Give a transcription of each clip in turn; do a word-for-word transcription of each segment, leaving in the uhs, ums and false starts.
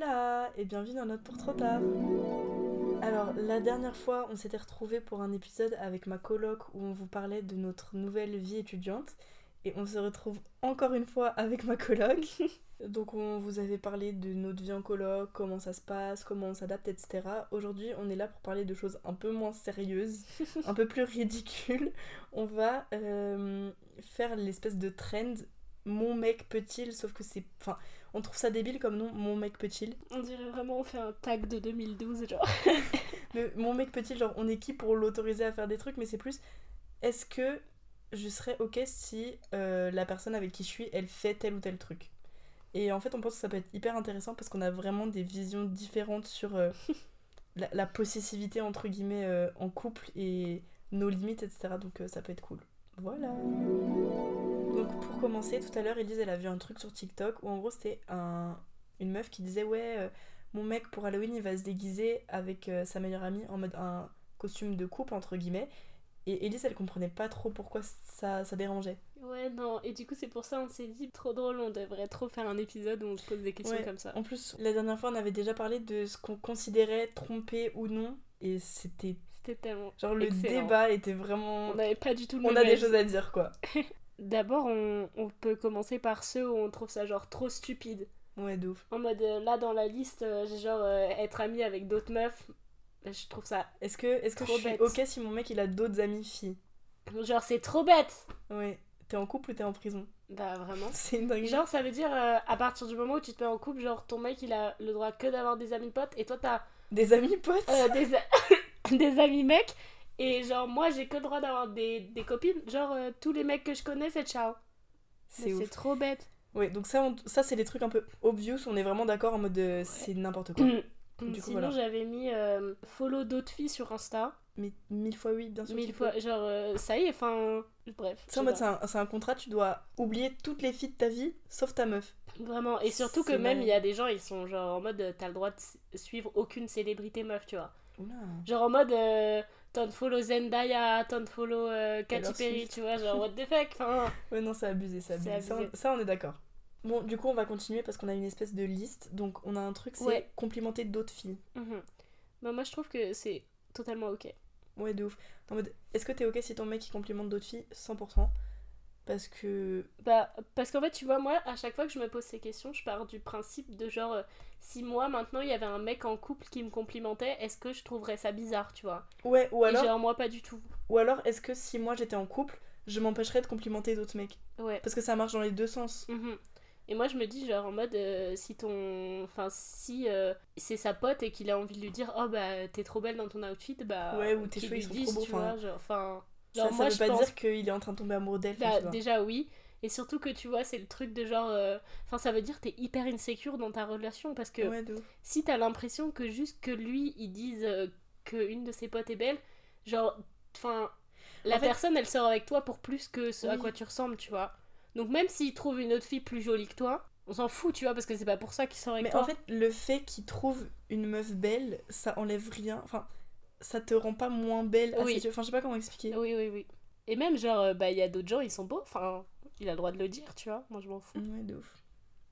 Hola et bienvenue dans notre Pour Trop Tard. Alors la dernière fois on s'était retrouvés pour un épisode avec ma coloc où on vous parlait de notre nouvelle vie étudiante et on se retrouve encore une fois avec ma coloc. Donc on vous avait parlé de notre vie en coloc, comment ça se passe, comment on s'adapte, et cetera. Aujourd'hui on est là pour parler de choses un peu moins sérieuses, un peu plus ridicules. On va euh, faire l'espèce de trend mon mec peut-il, sauf que c'est... Enfin, on trouve ça débile comme nom, mon mec peut-il. On dirait vraiment on fait un tag de deux mille douze, genre. Le, mon mec peut-il, genre on est qui pour l'autoriser à faire des trucs, mais c'est plus est-ce que je serais ok si euh, la personne avec qui je suis, elle fait tel ou tel truc. Et en fait on pense que ça peut être hyper intéressant parce qu'on a vraiment des visions différentes sur euh, la, la possessivité entre guillemets euh, en couple et nos limites, et cetera. Donc euh, ça peut être cool. Voilà. Donc pour commencer, tout à l'heure Elise elle a vu un truc sur TikTok où en gros c'était un, une meuf qui disait ouais euh, mon mec pour Halloween il va se déguiser avec euh, sa meilleure amie en mode un costume de couple entre guillemets, et Elise elle comprenait pas trop pourquoi ça, ça dérangeait. Ouais non, et du coup c'est pour ça on s'est dit trop drôle, on devrait trop faire un épisode où on se pose des questions ouais, comme ça. En plus la dernière fois on avait déjà parlé de ce qu'on considérait tromper ou non et c'était, c'était tellement genre le excellent. Débat était vraiment... On n'avait pas du tout le on même a des choses à dire quoi. D'abord, on, on peut commencer par ceux où on trouve ça genre trop stupide. Ouais, de ouf. En mode, euh, là, dans la liste, euh, j'ai genre euh, être amie avec d'autres meufs. Je trouve ça Est-ce que, est-ce que je suis bête. Ok si mon mec, il a d'autres amies filles. Genre, c'est trop bête. Ouais. T'es en couple ou t'es en prison? Bah, vraiment. C'est une dingue. Genre, ça veut dire, euh, à partir du moment où tu te mets en couple, genre, ton mec, il a le droit que d'avoir des amis potes. Et toi, t'as... Des amis potes euh, des, a... des amis mecs. Et genre, moi, j'ai que le droit d'avoir des, des copines. Genre, euh, tous les mecs que je connais, c'est ciao. C'est, c'est trop bête. Ouais, donc ça, on, ça c'est des trucs un peu obvious. On est vraiment d'accord en mode de, ouais. C'est n'importe quoi. Du coup, sinon, voilà. J'avais mis euh, follow d'autres filles sur Insta. Mais mille fois oui, bien sûr. Mille fois, faut. Genre, euh, ça y est, enfin... Bref. C'est en mode, c'est un, c'est un contrat, tu dois oublier toutes les filles de ta vie, sauf ta meuf. Vraiment, et surtout c'est que même, il y a des gens, ils sont genre en mode, t'as le droit de suivre aucune célébrité meuf, tu vois. Oula. Genre en mode... Euh, T'en follow Zendaya, t'en follow euh, Katy Perry, tu vois, genre what the fuck enfin... Ouais non c'est abusé, c'est abusé, c'est abusé. Ça, ça on est d'accord. Bon du coup on va continuer parce qu'on a une espèce de liste, donc on a un truc c'est ouais. Complimenter d'autres filles. Mm-hmm. Bah moi je trouve que c'est totalement ok. Ouais de ouf, en mode est-ce que t'es ok si ton mec il complimente d'autres filles cent pour cent parce que... Bah parce qu'en fait tu vois moi à chaque fois que je me pose ces questions je pars du principe de genre euh, si moi maintenant il y avait un mec en couple qui me complimentait, est-ce que je trouverais ça bizarre tu vois. Ouais ou alors... Et genre moi pas du tout. Ou alors est-ce que si moi j'étais en couple je m'empêcherais de complimenter d'autres mecs. Ouais. Parce que ça marche dans les deux sens. Mmh. Et moi je me dis genre en mode euh, si ton... Enfin si euh, c'est sa pote et qu'il a envie de lui dire oh bah t'es trop belle dans ton outfit bah... Ouais ou tes cheveux ils sont dise, trop beaux enfin... Vois, genre, enfin... Genre, ça, ça moi, veut je pas pense... dire qu'il est en train de tomber amoureux d'elle. Bah, déjà oui, et surtout que tu vois c'est le truc de genre, euh... enfin ça veut dire t'es hyper insécure dans ta relation parce que ouais, si t'as l'impression que juste que lui il dise euh, qu'une de ses potes est belle, genre, enfin la en personne fait... elle sort avec toi pour plus que ce oui. À quoi tu ressembles tu vois. Donc même s'il trouve une autre fille plus jolie que toi, on s'en fout tu vois parce que c'est pas pour ça qu'il sort avec mais toi. Mais en fait le fait qu'il trouve une meuf belle ça enlève rien, enfin... Ça te rend pas moins belle à oui. Ses yeux. Enfin, je sais pas comment expliquer. Oui, oui, oui. Et même, genre, bah, il y a d'autres gens, ils sont beaux. Enfin, il a le droit de le dire, tu vois. Moi, je m'en fous. Ouais, de ouf.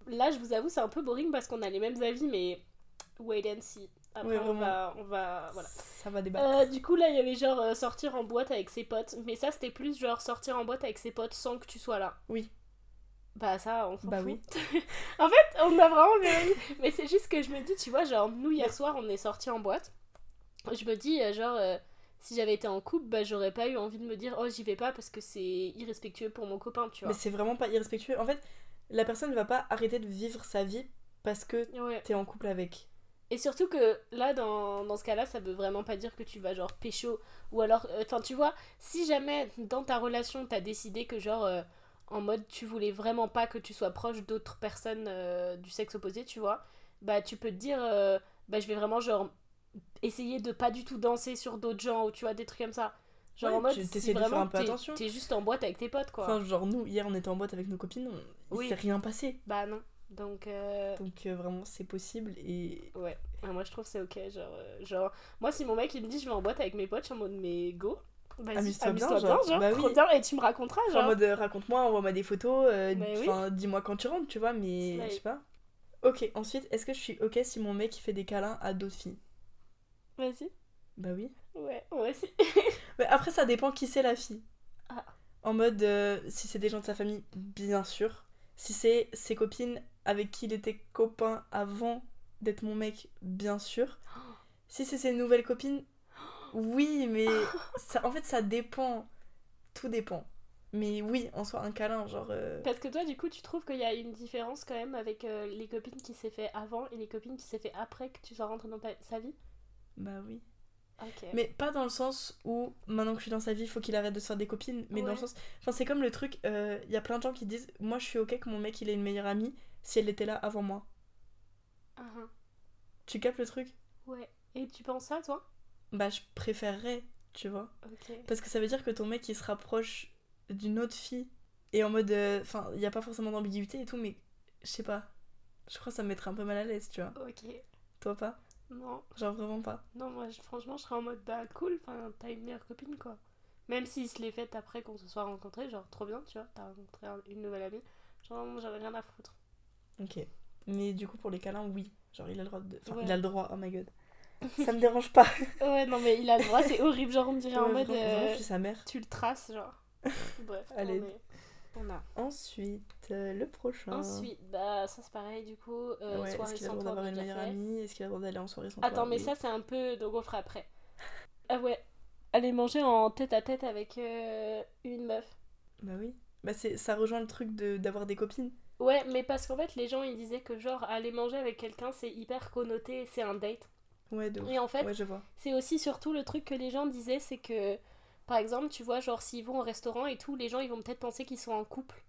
Là, je vous avoue, c'est un peu boring parce qu'on a les mêmes avis, mais wait and see. Après, ouais, on va. On va voilà. Ça va débattre. Euh, du coup, là, il y avait genre euh, sortir en boîte avec ses potes. Mais ça, c'était plus genre sortir en boîte avec ses potes sans que tu sois là. Oui. Bah, ça, on s'en bah fout. Oui. En fait, on a vraiment les mêmes. Mais c'est juste que je me dis, tu vois, genre, nous, hier soir, on est sortis en boîte. Je me dis, genre, euh, si j'avais été en couple, bah, j'aurais pas eu envie de me dire, oh, j'y vais pas parce que c'est irrespectueux pour mon copain, tu vois. Mais c'est vraiment pas irrespectueux. En fait, la personne va pas arrêter de vivre sa vie parce que ouais. T'es en couple avec. Et surtout que là, dans, dans ce cas-là, ça veut vraiment pas dire que tu vas, genre, pécho. Ou alors, enfin, euh, tu vois, si jamais dans ta relation, t'as décidé que, genre, euh, en mode, tu voulais vraiment pas que tu sois proche d'autres personnes euh, du sexe opposé, tu vois, bah, tu peux te dire, euh, bah, je vais vraiment, genre, essayer de pas du tout danser sur d'autres gens ou tu vois des trucs comme ça genre ouais, en mode si vraiment t'es, t'es juste en boîte avec tes potes quoi enfin genre nous hier on était en boîte avec nos copines on... oui. Il s'est rien passé bah non donc euh... donc euh, vraiment c'est possible et ouais ah, moi je trouve c'est ok genre euh, genre moi si mon mec il me dit je vais en boîte avec mes potes je suis en mode mais go vas-y amuse-toi, amuse-toi bien, bien genre, genre bah trop oui. Bien et tu me raconteras genre en mode raconte-moi envoie-moi des photos enfin euh, oui. Dis-moi quand tu rentres tu vois mais je sais pas Ok, ensuite, est-ce que je suis ok si mon mec il fait des câlins à d'autres filles? Vas-y. Bah oui. Ouais, moi aussi. Mais après, ça dépend qui c'est la fille. Ah. En mode, euh, si c'est des gens de sa famille, bien sûr. Si c'est ses copines avec qui il était copain avant d'être mon mec, bien sûr. Oh. Si c'est ses nouvelles copines, oui, mais ça, en fait, ça dépend. Tout dépend. Mais oui, en soi, un câlin, genre... Euh... Parce que toi, du coup, tu trouves qu'il y a une différence quand même avec euh, les copines qui s'est fait avant et les copines qui s'est fait après que tu sois rentrée dans ta, sa vie? Bah oui. Okay. Mais pas dans le sens où, maintenant que je suis dans sa vie, faut qu'il arrête de se faire des copines, mais ouais. Dans le sens... Enfin, c'est comme le truc, il euh, y a plein de gens qui disent « Moi, je suis ok que mon mec, il ait une meilleure amie si elle était là avant moi. Uh-huh. » Tu captes le truc? Ouais. Et tu penses ça, toi? Bah, je préférerais, tu vois. Okay. Parce que ça veut dire que ton mec, il se rapproche... d'une autre fille et en mode enfin euh, il y a pas forcément d'ambiguïté et tout, mais je sais pas, je crois que ça me mettrait un peu mal à l'aise, tu vois. Ok. Toi pas? Non, genre vraiment pas. Non, moi je, franchement je serais en mode bah cool, enfin t'as une meilleure copine quoi, même s'il se l'est faite après qu'on se soit rencontrés, genre trop bien, tu vois, t'as rencontré un, une nouvelle amie, genre j'avais rien à foutre. Ok, mais du coup pour les câlins, oui, genre il a le droit de... enfin ouais. Il a le droit, oh my god. Ça me dérange pas. Ouais, non mais il a le droit, c'est horrible, genre on me dirait ouais, en mode euh, je suis sa mère. Tu le traces, genre. Bref, allez. On, est... on a ensuite euh, le prochain. Ensuite, bah ça c'est pareil du coup. Euh, ouais, soirée est-ce qu'il a le droit d'avoir une meilleure amie? Est-ce qu'il a le droit d'aller en soirée sans toi? Attends, mais oui. Ça c'est un peu. Donc on le fera après. Ah ouais, aller manger en tête à tête avec euh, une meuf. Bah oui. Bah c'est... ça rejoint le truc de... d'avoir des copines. Ouais, mais parce qu'en fait les gens ils disaient que genre aller manger avec quelqu'un c'est hyper connoté, c'est un date. Ouais, de ouf. Et en fait, ouais, je vois. C'est aussi surtout le truc que les gens disaient, c'est que. Par exemple, tu vois, genre, s'ils vont au restaurant et tout, les gens, ils vont peut-être penser qu'ils sont en couple.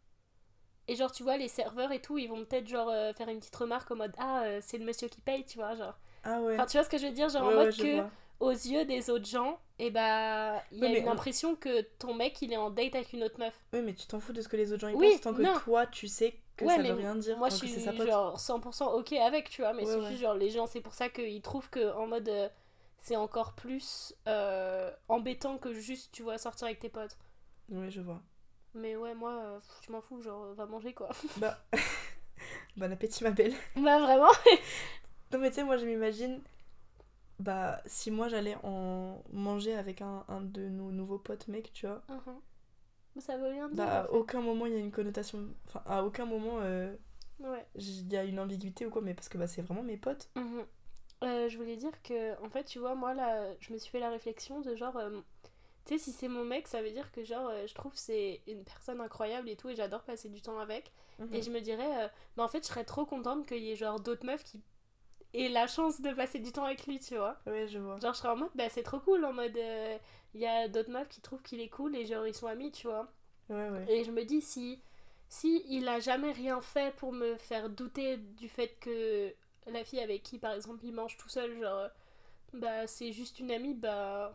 Et genre, tu vois, les serveurs et tout, ils vont peut-être, genre, euh, faire une petite remarque en mode « Ah, euh, c'est le monsieur qui paye », tu vois, genre. Ah ouais. Enfin, tu vois ce que je veux dire, genre, ouais, en mode ouais, que, vois. Aux yeux des autres gens, et eh bah, il y a oui, une on... impression que ton mec, il est en date avec une autre meuf. Oui, mais tu t'en fous de ce que les autres gens, ils oui, pensent, tant non. que toi, tu sais que ouais, ça veut rien dire. Moi, je suis, genre, cent pour cent ok avec, tu vois, mais ouais, c'est ouais. Juste, genre, les gens, c'est pour ça qu'ils trouvent qu'en mode... Euh, c'est encore plus euh, embêtant que juste, tu vois, sortir avec tes potes. Oui, je vois. Mais ouais, moi, euh, je m'en fous, genre, va manger, quoi. Bah, bon appétit, ma belle. Bah, vraiment. Non, mais tu sais, moi, je m'imagine, bah, si moi, j'allais en manger avec un, un de nos nouveaux potes, mec, tu vois. Uh-huh. Ça veut rien dire. Bah, à aucun moment, il y a une connotation... Enfin, à aucun moment, euh, ouais. Il y a une ambiguïté ou quoi, mais parce que, bah, c'est vraiment mes potes. Uh-huh. Euh, je voulais dire que, en fait, tu vois, moi, là, je me suis fait la réflexion de genre, euh, tu sais, si c'est mon mec, ça veut dire que, genre, euh, je trouve que c'est une personne incroyable et tout, et j'adore passer du temps avec. Mmh. Et je me dirais, euh, bah, en fait, je serais trop contente qu'il y ait, genre, d'autres meufs qui aient la chance de passer du temps avec lui, tu vois. Ouais, je vois. Genre, je serais en mode, bah, c'est trop cool, en mode, il euh, y a d'autres meufs qui trouvent qu'il est cool et, genre, ils sont amis, tu vois. Ouais, ouais. Et je me dis, si, si il a jamais rien fait pour me faire douter du fait que. La fille avec qui, par exemple, il mange tout seul, genre, bah, c'est juste une amie, bah...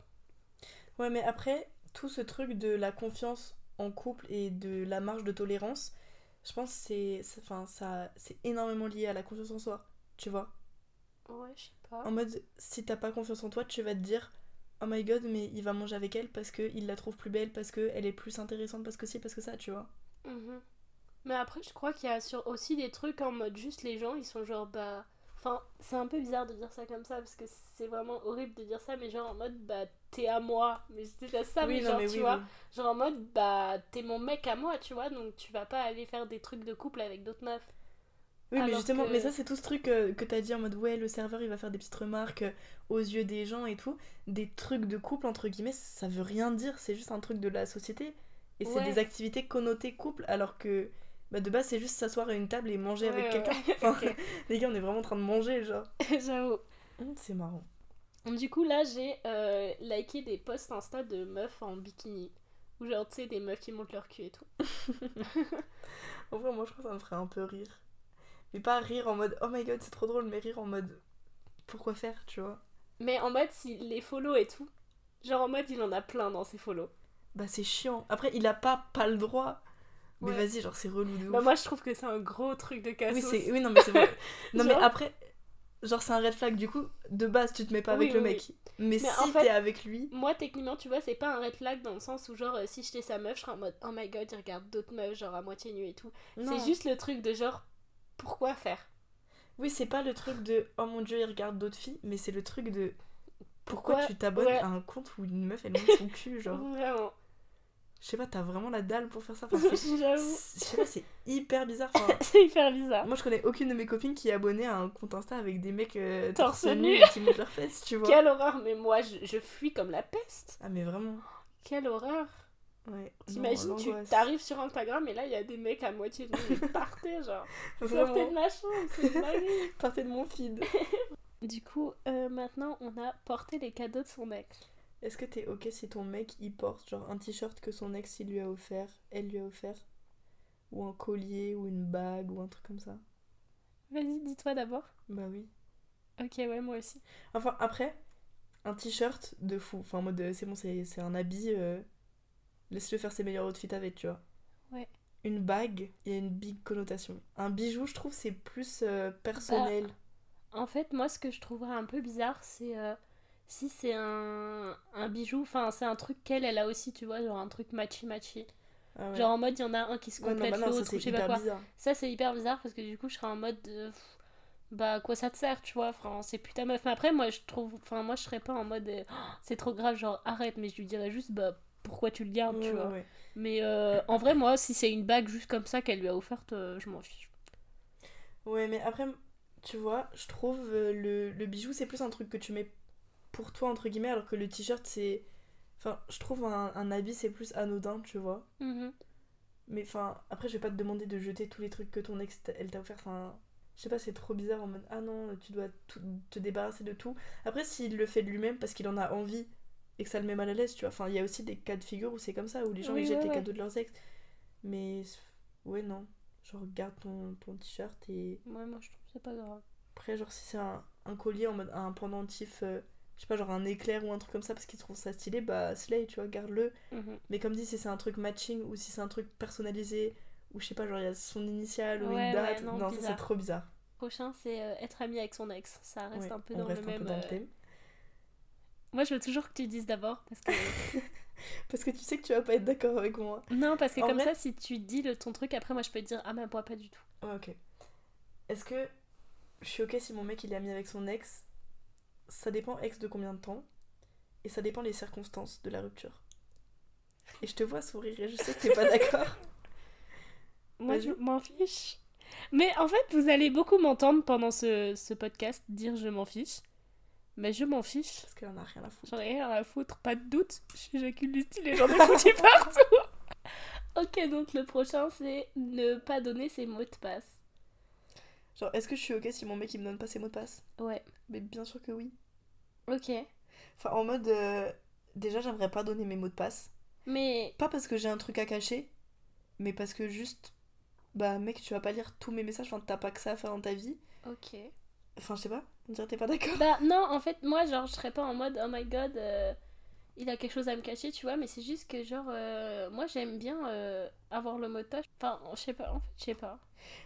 Ouais, mais après, tout ce truc de la confiance en couple et de la marge de tolérance, je pense que c'est, c'est, enfin, ça, c'est énormément lié à la confiance en soi, tu vois. Ouais, je sais pas. En mode, si t'as pas confiance en toi, tu vas te dire, oh my god, mais il va manger avec elle parce qu'il la trouve plus belle, parce qu'elle est plus intéressante, parce que si, parce que ça, tu vois. Mmh. Mais après, je crois qu'il y a sur aussi des trucs en mode juste les gens, ils sont genre, bah... Enfin, c'est un peu bizarre de dire ça comme ça, parce que c'est vraiment horrible de dire ça, mais genre en mode, bah, t'es à moi. Mais je déteste ça, oui, mais non, genre, mais tu oui, vois, oui. Genre en mode, bah, t'es mon mec à moi, tu vois, donc tu vas pas aller faire des trucs de couple avec d'autres meufs. Oui, alors mais justement, que... mais ça, c'est tout ce truc que, que t'as dit en mode, ouais, le serveur, il va faire des petites remarques aux yeux des gens et tout. Des trucs de couple, entre guillemets, ça veut rien dire, c'est juste un truc de la société. Et ouais. C'est des activités connotées couple, alors que... Bah de base c'est juste s'asseoir à une table et manger ouais, avec ouais, quelqu'un. Ouais. Enfin, okay. Les gars on est vraiment en train de manger genre. J'avoue. C'est marrant. Du coup là j'ai euh, liké des posts Insta de meufs en bikini. Ou genre tu sais des meufs qui montent leur cul et tout. En vrai moi je crois que ça me ferait un peu rire. Mais pas rire en mode oh my god c'est trop drôle, mais rire en mode pourquoi faire tu vois. Mais en mode si les follow et tout. Genre en mode il en a plein dans ses follow. Bah c'est chiant. Après il a pas pas le droit. Mais ouais. Vas-y, genre c'est relou de ouf. Bah moi je trouve que c'est un gros truc de cassos. Oui, c'est... oui non mais c'est vrai. Non genre... mais après, genre c'est un red flag du coup, de base tu te mets pas avec oui, le oui, mec. Oui. Mais, mais si en fait, t'es avec lui... Moi techniquement tu vois c'est pas un red flag dans le sens où genre si j'étais sa meuf je serais en mode oh my god il regarde d'autres meufs genre à moitié nu et tout. Non. C'est juste le truc de genre pourquoi faire. Oui, c'est pas le truc de oh mon dieu, il regarde d'autres filles, mais c'est le truc de pourquoi, pourquoi tu t'abonnes ouais. à un compte où une meuf elle monte son cul, genre. Vraiment. Je sais pas, t'as vraiment la dalle pour faire ça. Enfin, j'avoue. Je sais pas, c'est hyper bizarre. Enfin, c'est hyper bizarre. Moi, je connais aucune de mes copines qui est abonnée à un compte Insta avec des mecs euh, torse nu qui montent leurs fesses, tu vois. Quelle horreur, mais moi, je, je fuis comme la peste. Ah, mais vraiment. Quelle horreur. Ouais. T'imagines, tu t'arrives sur Instagram et là, il y a des mecs à moitié nus. Partez, genre. Sortez de ma chambre, c'est magnifique. Partez de mon feed. Du coup, euh, maintenant, on a porté les cadeaux de son ex. Est-ce que t'es ok si ton mec il porte genre un t-shirt que son ex il lui a offert, elle lui a offert, ou un collier ou une bague ou un truc comme ça? Vas-y, dis-toi d'abord. Bah oui. Ok, ouais, moi aussi. Enfin, après, un t-shirt de fou. Enfin, en mode c'est bon, c'est, c'est un habit, euh, laisse-le faire ses meilleurs outfits avec, tu vois. Ouais. Une bague, il y a une big connotation. Un bijou, je trouve, c'est plus euh, personnel. Bah, en fait, moi, ce que je trouverais un peu bizarre, c'est. Euh... Si c'est un, un bijou, enfin c'est un truc qu'elle elle a aussi, tu vois, genre un truc matchy matchy. Ah ouais. Genre en mode il y en a un qui se complète ouais, bah l'autre, je sais pas quoi. Bizarre. Ça c'est hyper bizarre parce que du coup je serais en mode euh, bah quoi ça te sert, tu vois, enfin c'est plus ta meuf. Mais après moi je trouve, enfin moi je serais pas en mode euh, oh, c'est trop grave, genre arrête, mais je lui dirais juste bah pourquoi tu le gardes, ouais, tu vois. Ouais. Mais euh, en vrai moi si c'est une bague juste comme ça qu'elle lui a offerte, euh, je m'en fiche. Ouais, mais après tu vois, je trouve euh, le, le bijou c'est plus un truc que tu mets pour toi entre guillemets, alors que le t-shirt c'est, enfin je trouve un, un habit c'est plus anodin, tu vois. Mm-hmm. Mais enfin après je vais pas te demander de jeter tous les trucs que ton ex t'a, elle t'a offert, enfin je sais pas, c'est trop bizarre en mode ah non tu dois tout, te débarrasser de tout. Après s'il le fait de lui-même parce qu'il en a envie et que ça le met mal à l'aise, tu vois, enfin il y a aussi des cas de figure où c'est comme ça, où les gens oui, ils jettent ouais, les ouais. cadeaux de leurs ex, mais ouais non, genre garde ton, ton t-shirt et ouais moi je trouve que c'est pas grave. Après genre si c'est un, un collier en mode un pendentif euh... je sais pas, genre un éclair ou un truc comme ça parce qu'ils trouvent ça stylé, bah slay, tu vois, garde-le. Mm-hmm. Mais comme dit, si c'est un truc matching ou si c'est un truc personnalisé ou je sais pas, genre il y a son initiale ou ouais, une date, ouais, non, non ça c'est trop bizarre. Prochain c'est euh, être ami avec son ex, ça reste ouais, un peu dans le même dans le thème. Euh... Moi je veux toujours que tu dises d'abord parce que parce que tu sais que tu vas pas être d'accord avec moi. Non, parce que en comme vrai... ça si tu dis le ton truc après moi je peux te dire ah mais moi pas du tout. Ouais, OK. Est-ce que je suis OK si mon mec il est ami avec son ex? Ça dépend ex de combien de temps et ça dépend les circonstances de la rupture. Et je te vois sourire et je sais que t'es pas d'accord. Moi Vas-y. Je m'en fiche. Mais en fait vous allez beaucoup m'entendre pendant ce, ce podcast dire je m'en fiche. Mais je m'en fiche. Parce qu'elle en a rien à foutre. J'en ai rien à foutre, pas de doute. J'éjacule du style et j'en ai foutu partout. Ok, donc le prochain c'est ne pas donner ses mots de passe. Genre est-ce que je suis ok si mon mec il me donne pas ses mots de passe? Ouais. Mais bien sûr que oui. Ok. Enfin, en mode... Euh, déjà, j'aimerais pas donner mes mots de passe. Mais... Pas parce que j'ai un truc à cacher, mais parce que juste... Bah, mec, tu vas pas lire tous mes messages, enfin, t'as pas que ça à faire dans ta vie. Ok. Enfin, je sais pas, on dirait que t'es pas d'accord. Bah, non, en fait, moi, genre, je serais pas en mode, oh my god, euh, il a quelque chose à me cacher, tu vois, mais c'est juste que, genre, euh, moi, j'aime bien euh, avoir le mot de passe. Enfin, je sais pas, en fait, je sais pas.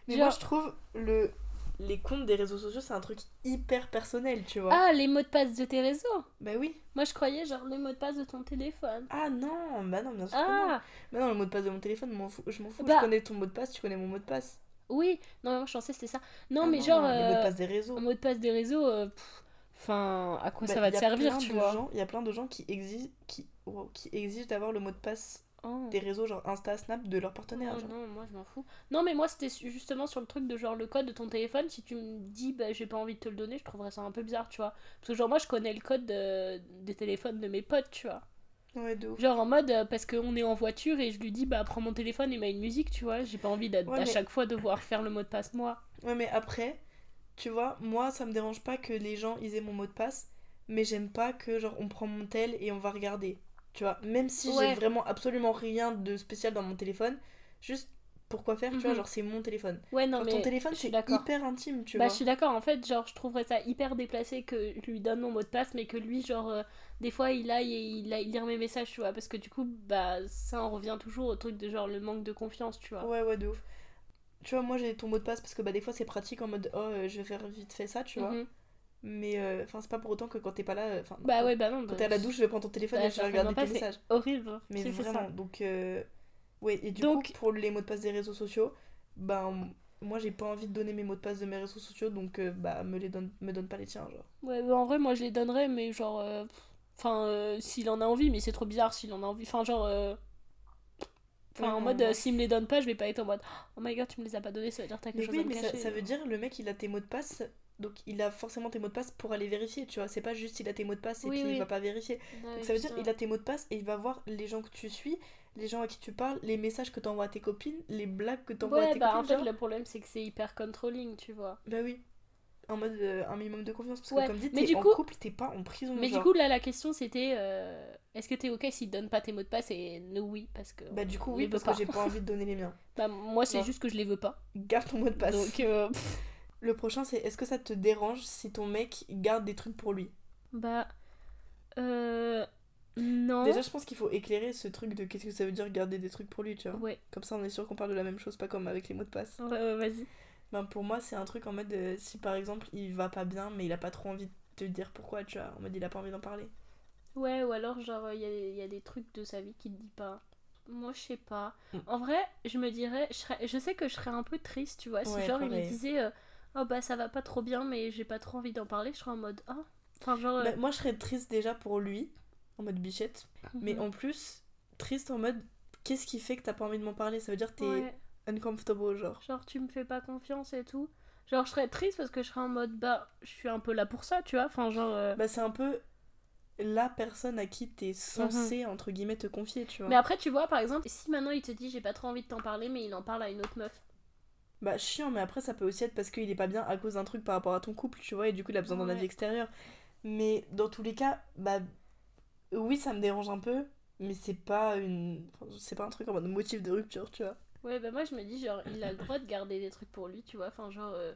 Mais genre... moi, je trouve le... Les comptes des réseaux sociaux, c'est un truc hyper personnel, tu vois. Ah, les mots de passe de tes réseaux? Bah oui. Moi, je croyais genre les mots de passe de ton téléphone. Ah non, bah non, bien sûr ah. que non. Bah non, le mot de passe de mon téléphone, m'en fous, je m'en fous. Bah. Je connais ton mot de passe, tu connais mon mot de passe. Oui, non, mais moi, je pensais que c'était ça. Non, ah, mais non, genre... Non, euh, les mots de passe des réseaux. Les mots de passe des réseaux, euh, pff, enfin, à quoi bah, ça va te servir, tu vois. Il y a plein de gens qui exigent, qui, wow, qui exigent d'avoir le mot de passe... Oh. Des réseaux genre Insta, Snap de leurs partenaires. Oh, non, moi je m'en fous. Non, mais moi c'était justement sur le truc de genre le code de ton téléphone. Si tu me dis bah j'ai pas envie de te le donner, je trouverais ça un peu bizarre, tu vois. Parce que genre moi je connais le code de... des téléphones de mes potes, tu vois. Ouais, de ouf. Genre en mode parce qu'on est en voiture et je lui dis bah prends mon téléphone et mets une musique, tu vois. J'ai pas envie d'à ouais, mais... chaque fois devoir faire le mot de passe moi. Ouais, mais après, tu vois, moi ça me dérange pas que les gens ils aient mon mot de passe, mais j'aime pas que genre on prend mon tel et on va regarder. Tu vois, même si ouais. j'ai vraiment absolument rien de spécial dans mon téléphone, juste pourquoi faire, mm-hmm. tu vois, genre c'est mon téléphone. Ouais, non, genre, mais ton téléphone c'est d'accord. hyper intime, tu bah, vois. Bah je suis d'accord, en fait, genre je trouverais ça hyper déplacé que je lui donne mon mot de passe, mais que lui, genre, euh, des fois il aille et il aille lire mes messages, tu vois, parce que du coup, bah ça en revient toujours au truc de genre le manque de confiance, tu vois. Ouais, ouais, de ouf. Tu vois, moi j'ai ton mot de passe parce que bah des fois c'est pratique en mode oh, euh, je vais faire vite fait ça, tu mm-hmm. vois. Mais enfin euh, c'est pas pour autant que quand t'es pas là enfin bah ouais bah non bah, quand t'es à la douche je vais prendre ton téléphone bah, et je vais regarder tes pas, messages horrible mais vraiment ça. donc euh, ouais et du donc, coup pour les mots de passe des réseaux sociaux bah on... moi j'ai pas envie de donner mes mots de passe de mes réseaux sociaux, donc euh, bah me les donne me donne pas les tiens, genre. Ouais, bah en vrai moi je les donnerais, mais genre enfin euh, euh, s'il en a envie, mais c'est trop bizarre s'il en a envie, enfin genre enfin euh, en mode euh, s'il me les donne pas, je vais pas être en mode oh my god, tu me les as pas donnés, ça veut dire que t'as quelque mais chose oui, à me mais cacher. Ça, ça veut dire le mec il a tes mots de passe. Donc il a forcément tes mots de passe pour aller vérifier, tu vois, c'est pas juste il a tes mots de passe et oui, puis oui. il va pas vérifier. Ah, donc oui, ça veut dire ça. Il a tes mots de passe et il va voir les gens que tu suis, les gens à qui tu parles, les messages que t'envoies à tes copines, les blagues que t'envoies ouais, à tes bah, copines. Ouais, bah en fait genre. Le problème c'est que c'est hyper controlling, tu vois. Bah oui. En mode euh, un minimum de confiance, parce que ouais. comme dit, t'es en coup... couple, t'es pas en prison. Mais genre. Du coup, là, la question c'était euh, est-ce que t'es ok s'il te donne pas tes mots de passe et no, oui, parce que. Bah, du coup, oui, parce pas. que j'ai pas envie de donner les miens. Bah, moi, c'est ouais. juste que je les veux pas. Garde ton mot de passe. Donc. Euh... Le prochain, c'est est-ce que ça te dérange si ton mec garde des trucs pour lui ? Bah, euh, non. Déjà, je pense qu'il faut éclairer ce truc de qu'est-ce que ça veut dire garder des trucs pour lui, tu vois. Ouais. Comme ça, on est sûr qu'on parle de la même chose, pas comme avec les mots de passe. Ouais, ouais, vas-y. Bah, pour moi, c'est un truc en mode euh, si par exemple, il va pas bien, mais il a pas trop envie de te dire pourquoi, tu vois. En mode, il a pas envie d'en parler. Ouais, ou alors, genre, il euh, y, y a des trucs de sa vie qu'il te dit pas. Moi je sais pas. Mm. En vrai, je me dirais, je, serais, je sais que je serais un peu triste, tu vois. Si ouais, genre, pareil. Il me disait. Euh, oh bah ça va pas trop bien mais j'ai pas trop envie d'en parler, je serais en mode ah oh. Enfin genre bah, euh... moi je serais triste déjà pour lui en mode bichette, mm-hmm. mais en plus triste en mode qu'est-ce qui fait que t'as pas envie de m'en parler, ça veut dire que t'es ouais. uncomfortable, genre genre tu me fais pas confiance et tout, genre je serais triste parce que je serais en mode bah je suis un peu là pour ça, tu vois, enfin genre euh... bah c'est un peu la personne à qui t'es censé mm-hmm. entre guillemets te confier, tu vois. Mais après tu vois par exemple si maintenant il te dit j'ai pas trop envie de t'en parler mais il en parle à une autre meuf. Bah chiant, mais après ça peut aussi être parce qu'il est pas bien à cause d'un truc par rapport à ton couple, tu vois, et du coup il a besoin d'un ouais. avis extérieur. Mais dans tous les cas, bah oui ça me dérange un peu, mais c'est pas une c'est pas un truc en mode motif de rupture, tu vois. Ouais bah moi je me dis genre il a le droit de garder des trucs pour lui, tu vois, enfin genre euh...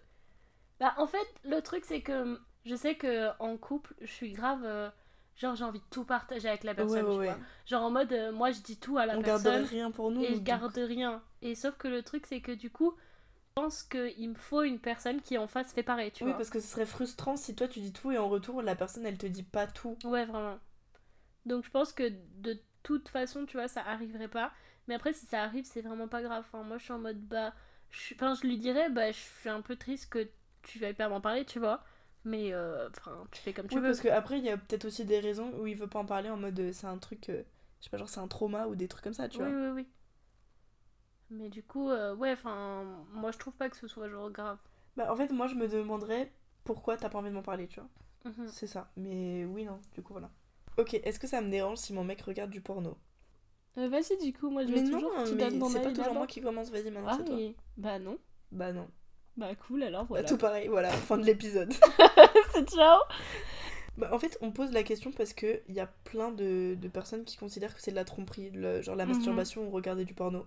bah en fait le truc c'est que je sais que en couple je suis grave euh... genre j'ai envie de tout partager avec la personne, ouais, ouais, tu vois. Ouais. Genre en mode euh, moi je dis tout à la on personne. On garde rien pour nous. Et je garde rien. Et sauf que le truc c'est que du coup je pense qu'il me faut une personne qui en face fait pareil, tu oui, vois. Oui, parce que ce serait frustrant si toi tu dis tout et en retour la personne elle te dit pas tout. Ouais, vraiment. Donc je pense que de toute façon, tu vois, ça arriverait pas. Mais après, si ça arrive, c'est vraiment pas grave. Enfin, moi je suis en mode bah. Je... Enfin, je lui dirais bah, je suis un peu triste que tu veuilles pas m'en parler, tu vois. Mais euh, enfin, tu fais comme tu oui, veux. Oui, parce qu'après, il y a peut-être aussi des raisons où il veut pas en parler en mode c'est un truc. Euh, je sais pas, genre c'est un trauma ou des trucs comme ça, tu oui, vois. Oui, oui, oui. Mais du coup, euh, ouais, enfin, moi je trouve pas que ce soit genre grave. Bah en fait, moi je me demanderais pourquoi t'as pas envie de m'en parler, tu vois. Mm-hmm. C'est ça, mais oui, non, du coup, voilà. Ok, est-ce que ça me dérange si mon mec regarde du porno ? euh, Vas-y, du coup, moi je vais toujours... Mais non, mais dans c'est pas toujours moi qui commence, vas-y, maintenant ah, c'est toi. Mais... Bah non. Bah non. Bah cool, alors voilà. Bah, tout pareil, voilà, fin de l'épisode. C'est ciao. Bah, en fait, on pose la question parce qu'il y a plein de, de personnes qui considèrent que c'est de la tromperie, le, genre la masturbation mm-hmm. ou regarder du porno.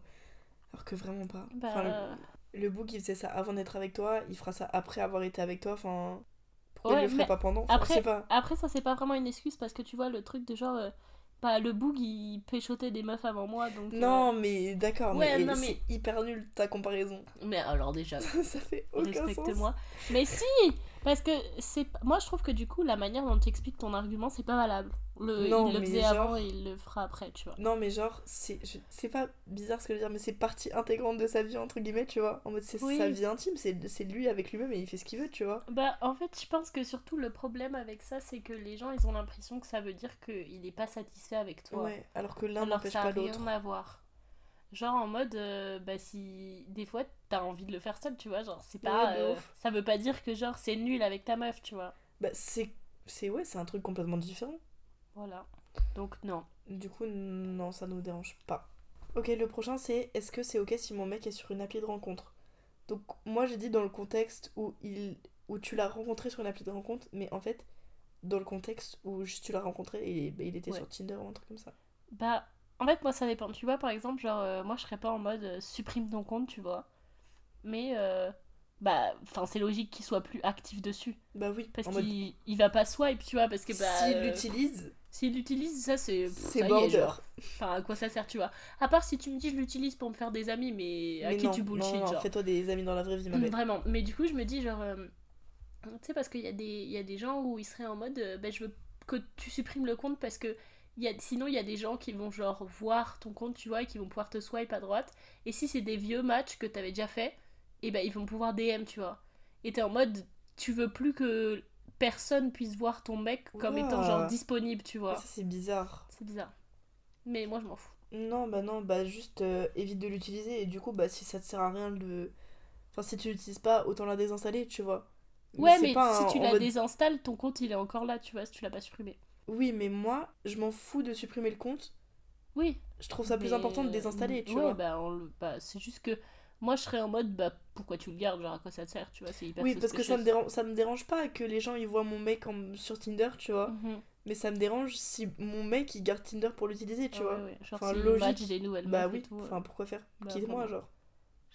Alors que vraiment pas. Bah... Enfin, le, le bouc il faisait ça avant d'être avec toi, il fera ça après avoir été avec toi, enfin... Pourquoi ouais, il le ferait pas pendant enfin, après, je sais pas. Après ça c'est pas vraiment une excuse parce que tu vois le truc de genre... Euh, bah le bouc il péchotait des meufs avant moi donc... Non euh... mais d'accord, ouais, mais, non, mais c'est hyper nul ta comparaison. Mais alors déjà... ça fait aucun respecte-moi. Sens. Respecte-moi. Mais si. Parce que c'est... Moi je trouve que du coup la manière dont tu expliques ton argument c'est pas valable. Le, non, il le faisait genre... avant et il le fera après, tu vois. Non mais genre, c'est, je, c'est pas bizarre ce que je veux dire, mais c'est partie intégrante de sa vie entre guillemets, tu vois. En mode c'est oui. sa vie intime, c'est, c'est lui avec lui-même et il fait ce qu'il veut, tu vois. Bah en fait je pense que surtout le problème avec ça c'est que les gens ils ont l'impression que ça veut dire qu'il est pas satisfait avec toi. Ouais, alors que l'un alors n'empêche pas l'autre. Alors ça a rien à voir. Genre en mode, euh, bah si des fois t'as envie de le faire seul, tu vois, genre c'est pas, ouais, euh, ça veut pas dire que genre c'est nul avec ta meuf, tu vois. Bah c'est, c'est ouais, c'est un truc complètement différent. Voilà, donc non. Du coup, non, ça nous dérange pas. Ok, le prochain c'est, est-ce que c'est ok si mon mec est sur une appli de rencontre ? Donc moi j'ai dit dans le contexte où, il, où tu l'as rencontré sur une appli de rencontre, mais en fait, dans le contexte où juste tu l'as rencontré et bah, il était ouais. sur Tinder ou un truc comme ça. Bah... En fait, moi, ça dépend. Tu vois, par exemple, genre, euh, moi, je serais pas en mode euh, supprime ton compte, tu vois. Mais, euh, bah, enfin, c'est logique qu'il soit plus actif dessus. Bah oui. Parce qu'il mode... il va pas swipe, tu vois, parce que bah. S'il euh, l'utilise. S'il l'utilise, ça, c'est. C'est border. Enfin, à quoi ça sert, tu vois. À part si tu me dis, je l'utilise pour me faire des amis, mais à mais qui non, tu bullshit, non, non, genre. Fais-toi des amis dans la vraie vie, ma belle. Vraiment. Mais du coup, je me dis, genre. Euh, tu sais, parce qu'il y a des, y a des gens où ils seraient en mode, euh, bah, je veux que tu supprimes le compte parce que. Y a, sinon il y a des gens qui vont genre voir ton compte, tu vois, et qui vont pouvoir te swipe à droite, et si c'est des vieux matchs que t'avais déjà fait et ben ils vont pouvoir D M, tu vois. Et t'es en mode, tu veux plus que personne puisse voir ton mec comme wow. étant genre disponible, tu vois. Ça c'est bizarre. C'est bizarre. Mais moi je m'en fous. Non, bah non, bah juste euh, évite de l'utiliser et du coup, bah si ça te sert à rien de... Enfin, si tu l'utilises pas, autant la désinstaller, tu vois. Ouais, mais, mais pas, si hein, tu la mode... désinstalles, ton compte il est encore là, tu vois, si tu l'as pas supprimé. Oui, mais moi, je m'en fous de supprimer le compte. Oui. Je trouve ça plus mais... important de désinstaller, tu ouais, vois. Ouais, bah, on... bah c'est juste que... Moi, je serais en mode, bah, pourquoi tu le gardes, genre, à quoi ça te sert, tu vois, c'est hyper Oui, parce que ça me, dérange, ça me dérange pas que les gens, ils voient mon mec en, sur Tinder, tu vois, mm-hmm. mais ça me dérange si mon mec, il garde Tinder pour l'utiliser, tu ouais, vois. Ouais. Genre, enfin, si logique. Match des nouvelles bah oui, tout, enfin, pourquoi faire bah, quitte-moi, genre.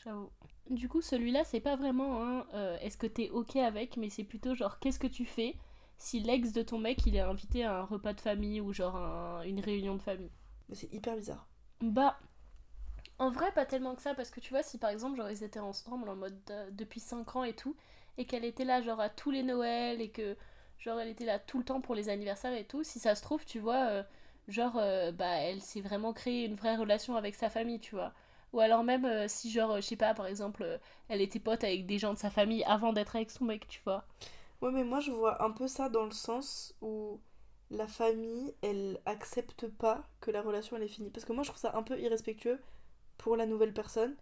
J'avoue. Du coup, celui-là, c'est pas vraiment, hein, euh, est-ce que t'es ok avec, mais c'est plutôt, genre, qu'est-ce que tu fais si l'ex de ton mec, il est invité à un repas de famille ou, genre, un, une réunion de famille. Mais c'est hyper bizarre. Bah... En vrai, pas tellement que ça, parce que tu vois, si par exemple, genre, ils étaient ensemble en mode euh, depuis cinq ans et tout, et qu'elle était là, genre, à tous les Noëls, et que, genre, elle était là tout le temps pour les anniversaires et tout, si ça se trouve, tu vois, euh, genre, euh, bah, elle s'est vraiment créée une vraie relation avec sa famille, tu vois. Ou alors même, euh, si genre, euh, je sais pas, par exemple, euh, elle était pote avec des gens de sa famille avant d'être avec son mec, tu vois. Ouais, mais moi, je vois un peu ça dans le sens où la famille, elle accepte pas que la relation, elle est finie. Parce que moi, je trouve ça un peu irrespectueux pour la nouvelle personne,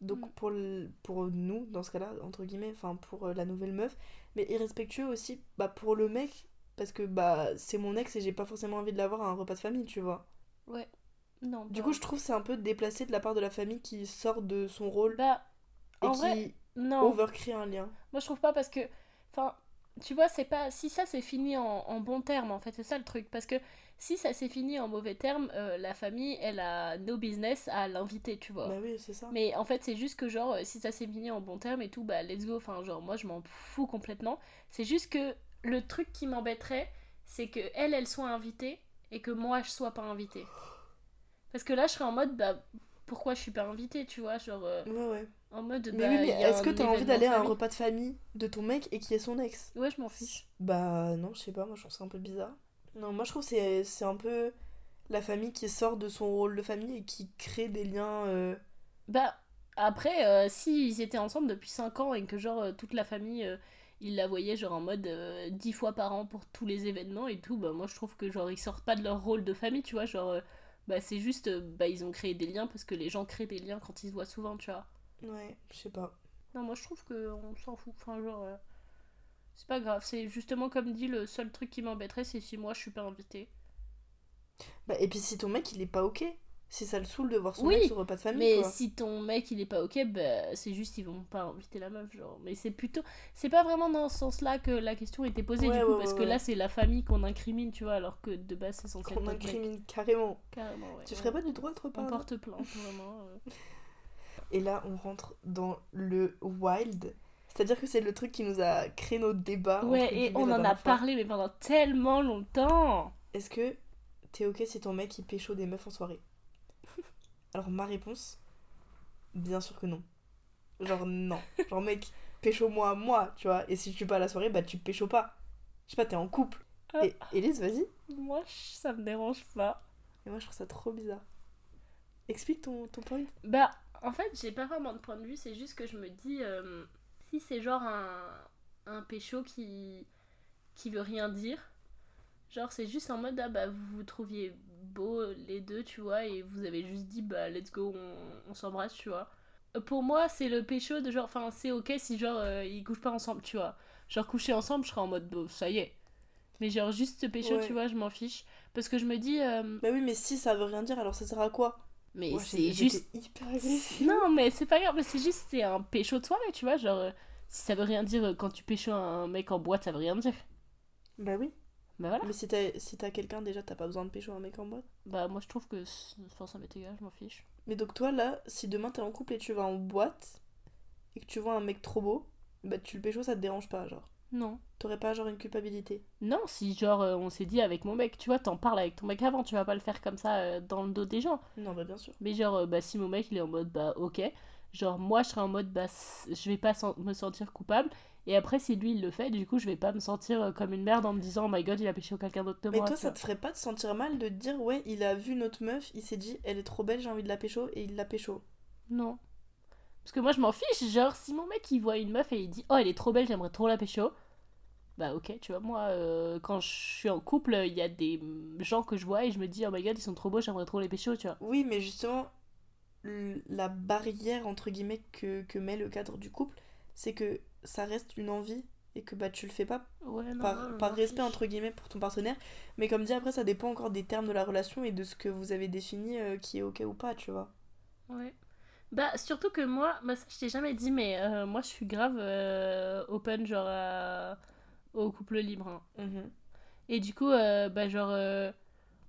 donc mmh. pour, le, pour nous, dans ce cas-là, entre guillemets, enfin pour la nouvelle meuf, mais irrespectueux aussi bah, pour le mec, parce que bah c'est mon ex et j'ai pas forcément envie de l'avoir à un repas de famille, tu vois. Ouais, non. Du bah... coup, je trouve que c'est un peu déplacé de la part de la famille qui sort de son rôle bah, et en qui vrai, non. overcrée un lien. Moi, je trouve pas parce que, enfin, tu vois, c'est pas... Si ça, c'est fini en, en bon terme, en fait, c'est ça le truc, parce que si ça s'est fini en mauvais termes, euh, la famille, elle a no business à l'inviter, tu vois. Bah oui, c'est ça. Mais en fait, c'est juste que genre, si ça s'est fini en bon terme et tout, bah let's go. Enfin, genre, moi, je m'en fous complètement. C'est juste que le truc qui m'embêterait, c'est que elle, elle soit invitée et que moi, je sois pas invitée. Parce que là, je serais en mode, bah, pourquoi je suis pas invitée, tu vois, genre... Euh, ouais, ouais. En mode, mais bah... Oui, mais est-ce que t'as envie d'aller à un repas de famille de ton mec et qui est son ex ? Ouais, je m'en fiche. Bah non, je sais pas, moi, je trouve ça un peu bizarre. Non, moi je trouve que c'est, c'est un peu la famille qui sort de son rôle de famille et qui crée des liens... Euh... Bah, après, euh, si ils étaient ensemble depuis cinq ans et que genre toute la famille, euh, ils la voyaient genre en mode euh, dix fois par an pour tous les événements et tout, bah moi je trouve que genre ils sortent pas de leur rôle de famille, tu vois, genre, euh, bah c'est juste, euh, bah ils ont créé des liens parce que les gens créent des liens quand ils se voient souvent, tu vois. Ouais, je sais pas. Non, moi je trouve qu'on s'en fout, enfin genre... Euh... C'est pas grave, c'est justement comme dit, le seul truc qui m'embêterait, c'est si moi je suis pas invitée. Bah, et puis si ton mec il est pas ok, si ça le saoule de voir son oui, mec sur repas de famille. Mais quoi. Si ton mec il est pas ok, bah, c'est juste ils vont pas inviter la meuf, genre. Mais c'est plutôt. C'est pas vraiment dans ce sens-là que la question était posée, ouais, du coup, ouais, parce ouais, que ouais. là c'est la famille qu'on incrimine, tu vois, alors que de base c'est censé être. Qu'on incrimine mec. carrément. Carrément, ouais. Tu ouais. ferais pas du droit de repas. On porte plainte, vraiment. Euh... Et là on rentre dans le wild. C'est-à-dire que c'est le truc qui nous a créé nos débats. Ouais, et on en a parlé, mais pendant tellement longtemps. Est-ce que t'es ok si ton mec il pécho des meufs en soirée ? Alors ma réponse, bien sûr que non. Genre non. Genre mec, pécho-moi, moi, tu vois. Et si tu es pas à la soirée, bah tu pécho pas. Je sais pas, t'es en couple. Ah. Et Elise, vas-y. Moi, ça me dérange pas. Et moi, je trouve ça trop bizarre. Explique ton, ton point de vue. Bah, en fait, j'ai pas vraiment de point de vue, c'est juste que je me dis... Euh... Si c'est genre un, un pécho qui, qui veut rien dire, genre c'est juste en mode ah bah vous vous trouviez beau les deux, tu vois, et vous avez juste dit bah let's go, on, on s'embrasse, tu vois. Pour moi, c'est le pécho de genre, enfin c'est ok si genre euh, ils couchent pas ensemble, tu vois. Genre coucher ensemble, je serais en mode bah, ça y est. Mais genre juste ce pécho, ouais. tu vois, je m'en fiche. Parce que je me dis. Euh... Bah oui, mais si ça veut rien dire, alors ça sert à quoi ? Mais ouais, c'est juste hyper agressif. Non mais c'est pas grave, mais c'est juste c'est un pécho de soirée, tu vois, genre euh, si ça veut rien dire, quand tu pécho un mec en boîte ça veut rien dire. Bah oui. Bah voilà. Mais si t'as si t'as quelqu'un déjà, t'as pas besoin de pécho un mec en boîte. Bah moi je trouve que enfin ça m'est égal, je m'en fiche. Mais donc toi là, si demain t'es en couple et tu vas en boîte et que tu vois un mec trop beau, bah tu le pécho, ça te dérange pas, genre. Non. T'aurais pas genre une culpabilité ? Non, si genre euh, on s'est dit avec mon mec, tu vois, t'en parles avec ton mec avant, tu vas pas le faire comme ça euh, dans le dos des gens. Non, bah bien sûr. Mais genre, euh, bah si mon mec il est en mode bah ok, genre moi je serais en mode bah je vais pas sen- me sentir coupable, et après si lui il le fait, du coup je vais pas me sentir euh, comme une merde en me disant oh my god il a péché quelqu'un d'autre de moi. Mais toi ça te ferait pas te sentir mal de te dire ouais il a vu notre meuf, il s'est dit elle est trop belle, j'ai envie de la pécho et il la pécho ? Non. Parce que moi je m'en fiche, genre si mon mec il voit une meuf et il dit oh elle est trop belle, j'aimerais trop la pécho, bah ok, tu vois, moi euh, quand je suis en couple, il y a des gens que je vois et je me dis oh my god ils sont trop beaux, j'aimerais trop les pécho, tu vois. Oui, mais justement la barrière entre guillemets que, que met le cadre du couple, c'est que ça reste une envie et que bah tu le fais pas ouais, non, par, non, par respect entre guillemets pour ton partenaire, mais comme dit après ça dépend encore des termes de la relation et de ce que vous avez défini euh, qui est ok ou pas, tu vois. Ouais. Bah surtout que moi, bah ça je t'ai jamais dit, mais euh, moi je suis grave euh, open genre euh, au couple libre hein. Mm-hmm. Et du coup euh, bah genre euh,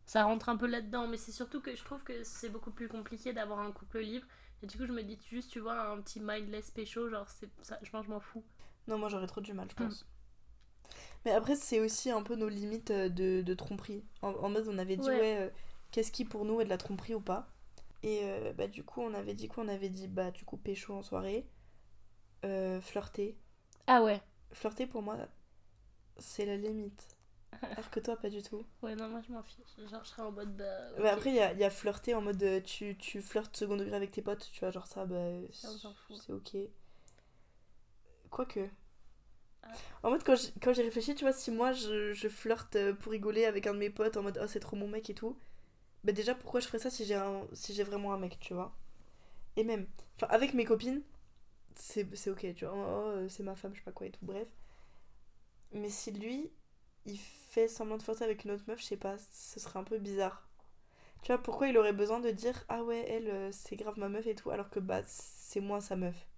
ça rentre un peu là-dedans, mais c'est surtout que je trouve que c'est beaucoup plus compliqué d'avoir un couple libre et du coup je me dis juste tu vois un petit mindless pécho genre c'est ça, je m'en fous. Non, moi j'aurais trop du mal je pense. Mm. Mais après c'est aussi un peu nos limites de, de tromperie. En, en mode on avait dit ouais, ouais euh, qu'est-ce qui pour nous est de la tromperie ou pas. Et euh, bah du coup on avait dit quoi, on avait dit bah du coup pécho en soirée, euh, flirter. Ah ouais. Flirter pour moi c'est la limite. Alors que toi pas du tout. Ouais non moi je m'en fiche, genre je serais en mode bah... Okay. Bah après il y a, y a flirter en mode tu, tu flirtes second degré avec tes potes, tu vois genre ça bah c'est, c'est ok. Quoique... Ah. En mode quand j'ai, quand j'ai réfléchi, tu vois, si moi je, je flirte pour rigoler avec un de mes potes en mode oh c'est trop mon mec et tout, bah déjà pourquoi je ferais ça si j'ai, un, si j'ai vraiment un mec, tu vois. Et même, enfin avec mes copines, c'est, c'est ok, tu vois, oh c'est ma femme, je sais pas quoi et tout, bref. Mais si lui, il fait semblant de flirter avec une autre meuf, je sais pas, ce serait un peu bizarre. Tu vois, pourquoi il aurait besoin de dire ah ouais elle c'est grave ma meuf et tout, alors que bah c'est moi sa meuf.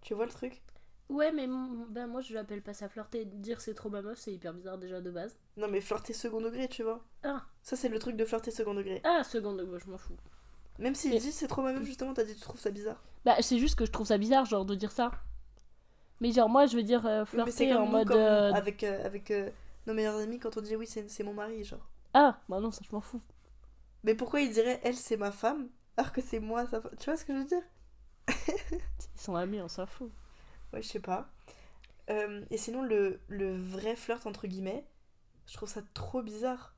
Tu vois le truc ? Ouais, mais ben moi je l'appelle pas ça flirter. Dire c'est trop ma meuf, c'est hyper bizarre déjà de base. Non, mais flirter second degré, tu vois. Ah. Ça, c'est le truc de flirter second degré. Ah, second degré, je m'en fous. Même s'il mais... dit c'est trop ma meuf, justement, t'as dit tu trouves ça bizarre. Bah, c'est juste que je trouve ça bizarre, genre, de dire ça. Mais genre, moi je veux dire euh, flirter mais c'est en mode. Euh... Avec, euh, avec euh, nos meilleurs amis, quand on dit oui, c'est, c'est mon mari, genre. Ah, bah non, ça je m'en fous. Mais pourquoi il dirait elle c'est ma femme, alors que c'est moi sa femme ? Tu vois ce que je veux dire ? Ils sont amis, on s'en fout. Ouais, je sais pas. Euh, et sinon, le, le vrai flirt, entre guillemets, je trouve ça trop bizarre.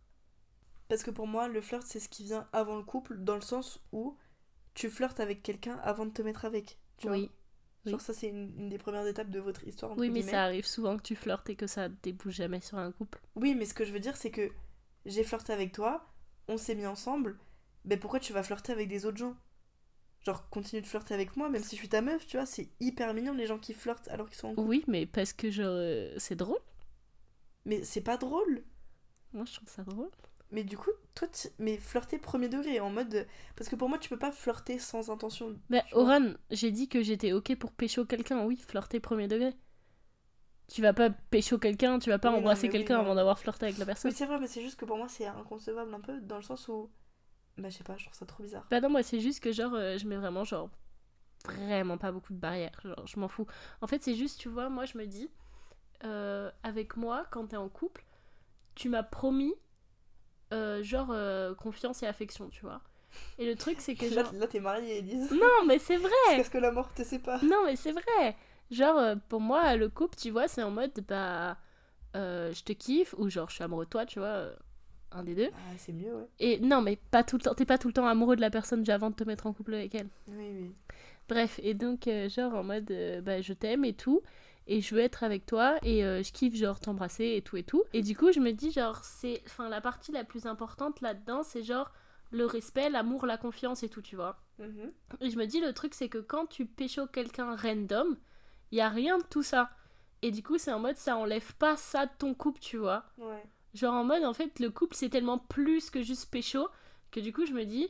Parce que pour moi, le flirt, c'est ce qui vient avant le couple, dans le sens où tu flirtes avec quelqu'un avant de te mettre avec. Tu oui. vois Genre oui. ça, c'est une, une des premières étapes de votre histoire, entre oui, mais guillemets. Ça arrive souvent que tu flirtes et que ça débouche jamais sur un couple. Oui, mais ce que je veux dire, c'est que j'ai flirté avec toi, on s'est mis ensemble, mais pourquoi tu vas flirter avec des autres gens ? Genre, continue de flirter avec moi, même si je suis ta meuf, tu vois, c'est hyper mignon les gens qui flirtent alors qu'ils sont en couple. Oui, mais parce que genre, euh, c'est drôle. Mais c'est pas drôle. Moi, je trouve ça drôle. Mais du coup, toi, tu... mais flirter premier degré, en mode... Parce que pour moi, tu peux pas flirter sans intention. Bah, Oran, j'ai dit que j'étais ok pour pécho quelqu'un, oui, flirter premier degré. Tu vas pas pécho quelqu'un, tu vas pas oui, embrasser non, quelqu'un oui, avant d'avoir flirté avec la personne. Oui, c'est vrai, mais c'est juste que pour moi, c'est inconcevable un peu, dans le sens où... Bah je sais pas, je trouve ça trop bizarre. Bah non, moi c'est juste que genre euh, je mets vraiment genre vraiment pas beaucoup de barrières, genre je m'en fous. En fait c'est juste, tu vois, moi je me dis euh, avec moi quand t'es en couple, tu m'as promis euh, genre euh, confiance et affection, tu vois. Et le truc c'est que genre... là, là t'es mariée, Elise. Non mais c'est vrai. Parce que la mort te sépare. Non mais c'est vrai. Genre euh, pour moi le couple, tu vois, c'est en mode bah euh, je te kiffe ou genre je suis amoureux de toi, tu vois. Euh... un des deux. Ah, c'est mieux, ouais. Et non, mais pas tout le temps, t'es pas tout le temps amoureux de la personne déjà avant de te mettre en couple avec elle. Oui, oui. Bref, et donc, euh, genre, en mode, euh, bah, je t'aime et tout, et je veux être avec toi, et euh, je kiffe, genre, t'embrasser et tout et tout. Et du coup, je me dis, genre, c'est... Enfin, la partie la plus importante là-dedans, c'est genre le respect, l'amour, la confiance et tout, tu vois. Mm-hmm. Et je me dis, le truc, c'est que quand tu pécho quelqu'un random, y a rien de tout ça. Et du coup, c'est en mode, ça enlève pas ça de ton couple, tu vois. Ouais. Genre en mode, en fait, le couple, c'est tellement plus que juste pécho, que du coup, je me dis,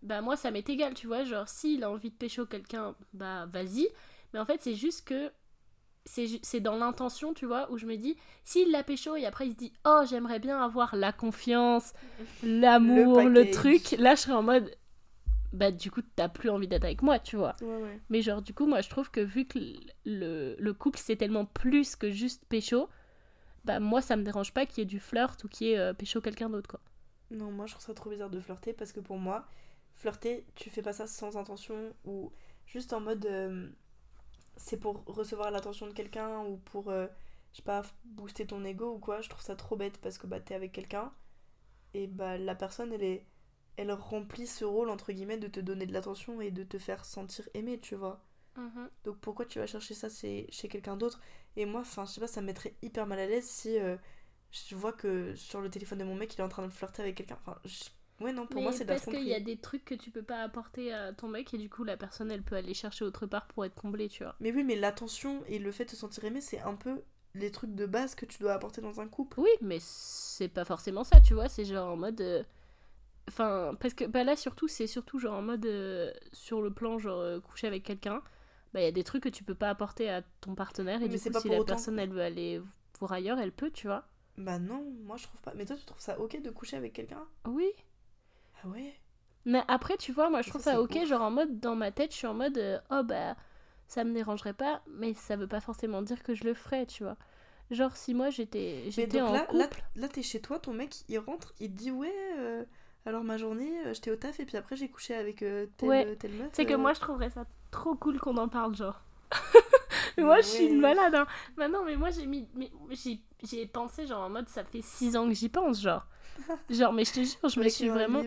bah moi, ça m'est égal, tu vois, genre, s'il a envie de pécho quelqu'un, bah vas-y, mais en fait, c'est juste que, c'est, ju- c'est dans l'intention, tu vois, où je me dis, s'il l'a pécho, et après, il se dit, oh, j'aimerais bien avoir la confiance, l'amour, le, le truc, là, je serais en mode, bah du coup, t'as plus envie d'être avec moi, tu vois. Ouais, ouais. Mais genre, du coup, moi, je trouve que vu que le, le couple, c'est tellement plus que juste pécho, bah moi ça me dérange pas qu'il y ait du flirt ou qu'il y ait euh, pécho quelqu'un d'autre quoi. Non, moi je trouve ça trop bizarre de flirter parce que pour moi flirter tu fais pas ça sans intention ou juste en mode euh, c'est pour recevoir l'attention de quelqu'un ou pour euh, je sais pas booster ton ego ou quoi. Je trouve ça trop bête parce que bah t'es avec quelqu'un et bah la personne elle est elle remplit ce rôle, entre guillemets, de te donner de l'attention et de te faire sentir aimé, tu vois. Mmh. Donc pourquoi tu vas chercher ça c'est chez quelqu'un d'autre? Et moi, enfin, je sais pas, ça me mettrait hyper mal à l'aise si euh, je vois que sur le téléphone de mon mec, il est en train de flirter avec quelqu'un. Enfin, je... ouais, non, pour mais moi, c'est de la tromperie. Parce qu'il y a des trucs que tu peux pas apporter à ton mec et du coup, la personne, elle peut aller chercher autre part pour être comblée, tu vois. Mais oui, mais l'attention et le fait de se sentir aimé, c'est un peu les trucs de base que tu dois apporter dans un couple. Oui, mais c'est pas forcément ça, tu vois, c'est genre en mode... Euh... Enfin, parce que bah là, surtout, c'est surtout genre en mode euh, sur le plan, genre euh, coucher avec quelqu'un, bah il y a des trucs que tu peux pas apporter à ton partenaire et mais du coup, si la autant. personne elle veut aller voir ailleurs, elle peut, tu vois. Bah non, moi je trouve pas. Mais toi, tu trouves ça ok de coucher avec quelqu'un? Oui. Ah ouais? Mais après, tu vois, moi je et trouve ça, ça ok, ouf. Genre en mode dans ma tête, je suis en mode euh, oh bah ça me dérangerait pas, mais ça veut pas forcément dire que je le ferais, tu vois. Genre si moi j'étais, j'étais en là, couple. Là, là, t'es chez toi, ton mec il rentre, il dit ouais. Euh... Alors ma journée, j'étais au taf et puis après j'ai couché avec euh, telle, ouais. telle meuf. C'est euh... que moi je trouverais ça trop cool qu'on en parle, genre. Mais moi ouais. je suis une malade, hein. Bah non, mais moi j'ai mis, mais j'ai, j'ai pensé genre en mode ça fait six ans que j'y pense, genre. Genre mais je te jure, je me suis vraiment,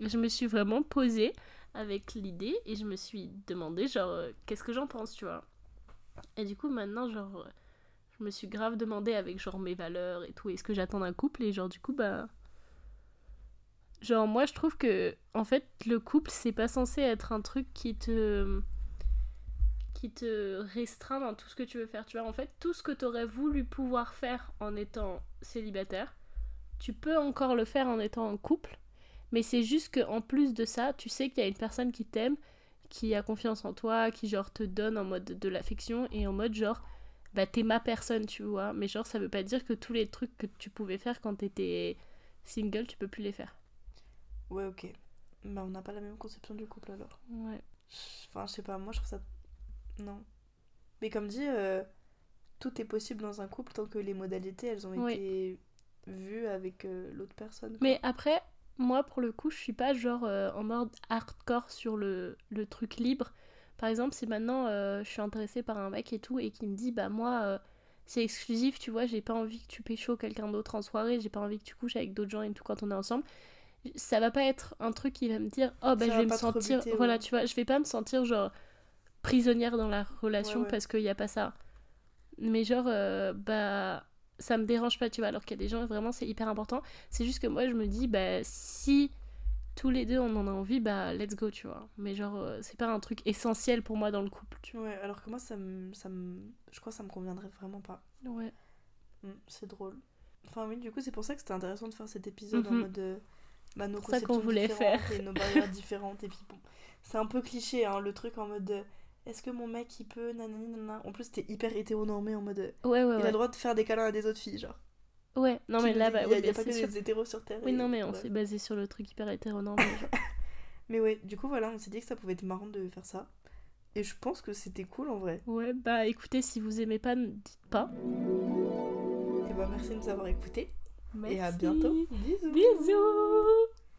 je me suis vraiment posée avec l'idée et je me suis demandé genre euh, qu'est-ce que j'en pense, tu vois. Et du coup maintenant genre, je me suis grave demandé avec genre mes valeurs et tout, est-ce que j'attends un couple et genre du coup bah. Genre moi je trouve que en fait le couple c'est pas censé être un truc qui te qui te restreint dans tout ce que tu veux faire, tu vois. En fait tout ce que t'aurais voulu pouvoir faire en étant célibataire tu peux encore le faire en étant en couple, mais c'est juste que en plus de ça tu sais qu'il y a une personne qui t'aime, qui a confiance en toi, qui genre te donne en mode de l'affection et en mode genre bah t'es ma personne, tu vois. Mais genre ça veut pas dire que tous les trucs que tu pouvais faire quand t'étais single tu peux plus les faire. Ouais, ok. Bah, on n'a pas la même conception du couple alors. Ouais. Enfin, je sais pas, moi je trouve ça. Non. Mais comme dit, euh, tout est possible dans un couple tant que les modalités elles ont oui. été vues avec euh, l'autre personne. Quoi. Mais après, moi pour le coup, je suis pas genre euh, en mode hardcore sur le, le truc libre. Par exemple, si maintenant euh, je suis intéressée par un mec et tout et qui me dit, bah moi euh, c'est exclusif, tu vois, j'ai pas envie que tu pécho quelqu'un d'autre en soirée, j'ai pas envie que tu couches avec d'autres gens et tout quand on est ensemble. Ça va pas être un truc qui va me dire oh bah ça je vais me sentir buter, voilà ouais. tu vois, je vais pas me sentir genre prisonnière dans la relation ouais, ouais. parce qu'il y a pas ça, mais genre euh, bah ça me dérange pas, tu vois, alors qu'il y a des gens vraiment c'est hyper important. C'est juste que moi je me dis bah si tous les deux on en a envie bah let's go, tu vois, mais genre euh, c'est pas un truc essentiel pour moi dans le couple, tu vois. Ouais, alors que moi ça me ça me je crois que ça me conviendrait vraiment pas. Ouais. Mmh, c'est drôle. Enfin oui, du coup c'est pour ça que c'était intéressant de faire cet épisode mmh. en mode euh... Bah, nos conceptions qu'on voulait différentes faire. Et nos barrières différentes et puis bon c'est un peu cliché hein, le truc en mode est-ce que mon mec il peut nanani nanana, en plus t'es hyper hétéronormé en mode ouais, ouais, il ouais. a le droit de faire des câlins à des autres filles genre ouais non mais là bah, il n'y a, ouais, a pas que sur... des hétéros sur terre oui et... non mais on ouais. s'est basé sur le truc hyper hétéronormé genre. Mais ouais du coup voilà on s'est dit que ça pouvait être marrant de faire ça et je pense que c'était cool en vrai. Ouais bah écoutez si vous aimez pas ne dites pas et bah merci de nous avoir écoutés. Merci. Et à bientôt. Bisous bisous.